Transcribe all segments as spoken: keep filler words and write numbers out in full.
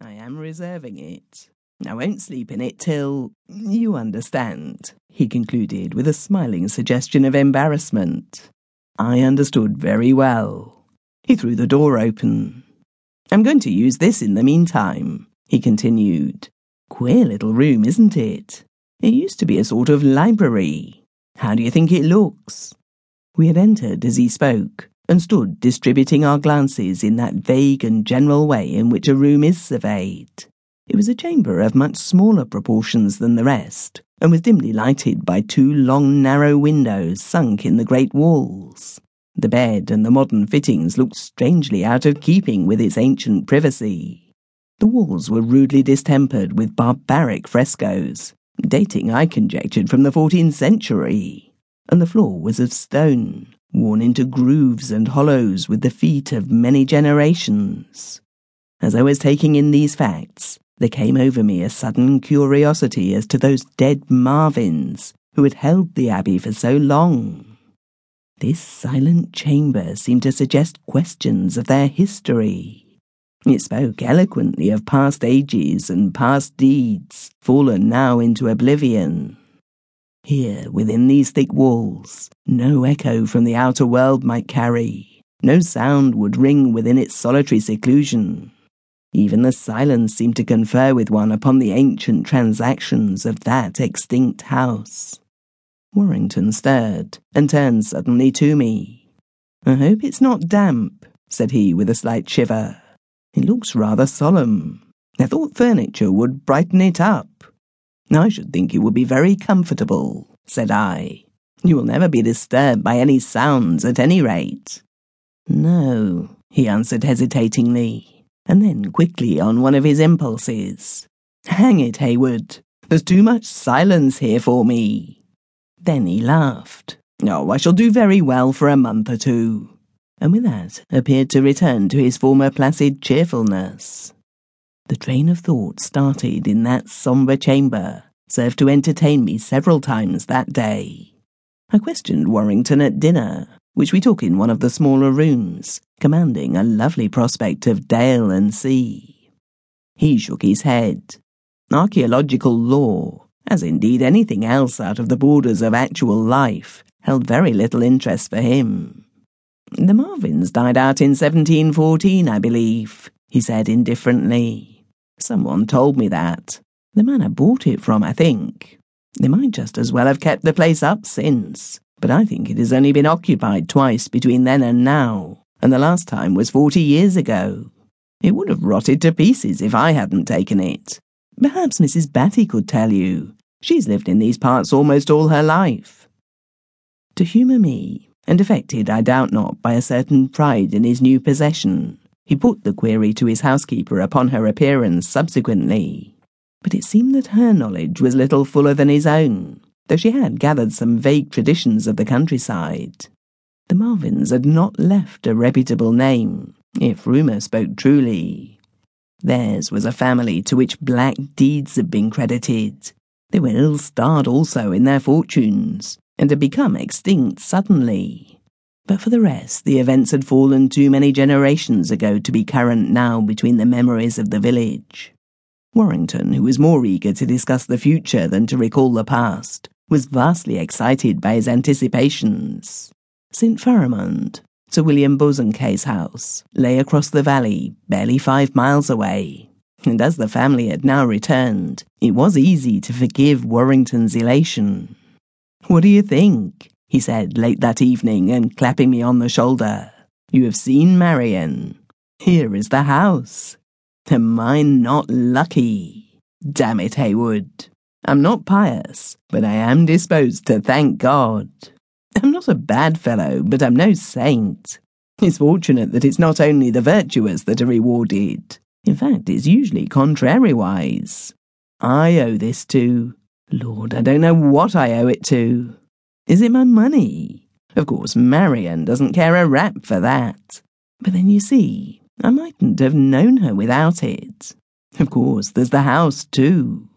I am reserving it. I won't sleep in it till... you understand," he concluded with a smiling suggestion of embarrassment. I understood very well. He threw the door open. "I'm going to use this in the meantime," he continued. "Queer little room, isn't it? It used to be a sort of library. How do you think it looks?" We had entered as he spoke, and stood distributing our glances in that vague and general way in which a room is surveyed. It was a chamber of much smaller proportions than the rest, and was dimly lighted by two long, narrow windows sunk in the great walls. The bed and the modern fittings looked strangely out of keeping with its ancient privacy. The walls were rudely distempered with barbaric frescoes, dating, I conjectured, from the fourteenth century, and the floor was of stone, worn into grooves and hollows with the feet of many generations. As I was taking in these facts, there came over me a sudden curiosity as to those dead Marvins who had held the Abbey for so long. This silent chamber seemed to suggest questions of their history. It spoke eloquently of past ages and past deeds, fallen now into oblivion. Here, within these thick walls, no echo from the outer world might carry, no sound would ring within its solitary seclusion. Even the silence seemed to confer with one upon the ancient transactions of that extinct house. Warrington stirred, and turned suddenly to me. "I hope it's not damp," said he with a slight shiver. "It looks rather solemn. I thought furniture would brighten it up." "I should think it would be very comfortable," said I. "You will never be disturbed by any sounds at any rate." "No," he answered hesitatingly, and then quickly on one of his impulses. "Hang it, Hayward, there's too much silence here for me." Then he laughed. "Oh, I shall do very well for a month or two," and with that appeared to return to his former placid cheerfulness. The train of thought started in that sombre chamber served to entertain me several times that day. I questioned Warrington at dinner, which we took in one of the smaller rooms, commanding a lovely prospect of dale and sea. He shook his head. Archaeological lore, as indeed anything else out of the borders of actual life, held very little interest for him. "The Marvins died out in seventeen fourteen, I believe," he said indifferently. "Someone told me that. The man I bought it from, I think. They might just as well have kept the place up since, but I think it has only been occupied twice between then and now, and the last time was forty years ago. It would have rotted to pieces if I hadn't taken it. Perhaps Mrs Batty could tell you. She's lived in these parts almost all her life." To humour me, and affected, I doubt not, by a certain pride in his new possession, he put the query to his housekeeper upon her appearance subsequently, but it seemed that her knowledge was little fuller than his own, though she had gathered some vague traditions of the countryside. The Marvins had not left a reputable name, if rumour spoke truly. Theirs was a family to which black deeds had been credited. They were ill-starred also in their fortunes, and had become extinct suddenly. But for the rest, the events had fallen too many generations ago to be current now between the memories of the village. Warrington, who was more eager to discuss the future than to recall the past, was vastly excited by his anticipations. Saint Faramond, Sir William Bosanquet's house, lay across the valley, barely five miles away, and as the family had now returned, it was easy to forgive Warrington's elation. "What do you think?" he said late that evening, and clapping me on the shoulder. "You have seen Marian. Here is the house. Am I not lucky? Damn it, Hayward. I'm not pious, but I am disposed to thank God. I'm not a bad fellow, but I'm no saint. It's fortunate that it's not only the virtuous that are rewarded. In fact, it's usually contrariwise. I owe this to... Lord, I don't know what I owe it to. Is it my money? Of course, Marian doesn't care a rap for that. But then you see, I mightn't have known her without it. Of course, there's the house too.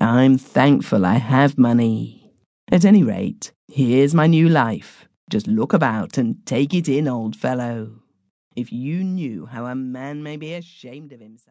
I'm thankful I have money. At any rate, here's my new life. Just look about and take it in, old fellow. If you knew how a man may be ashamed of himself..."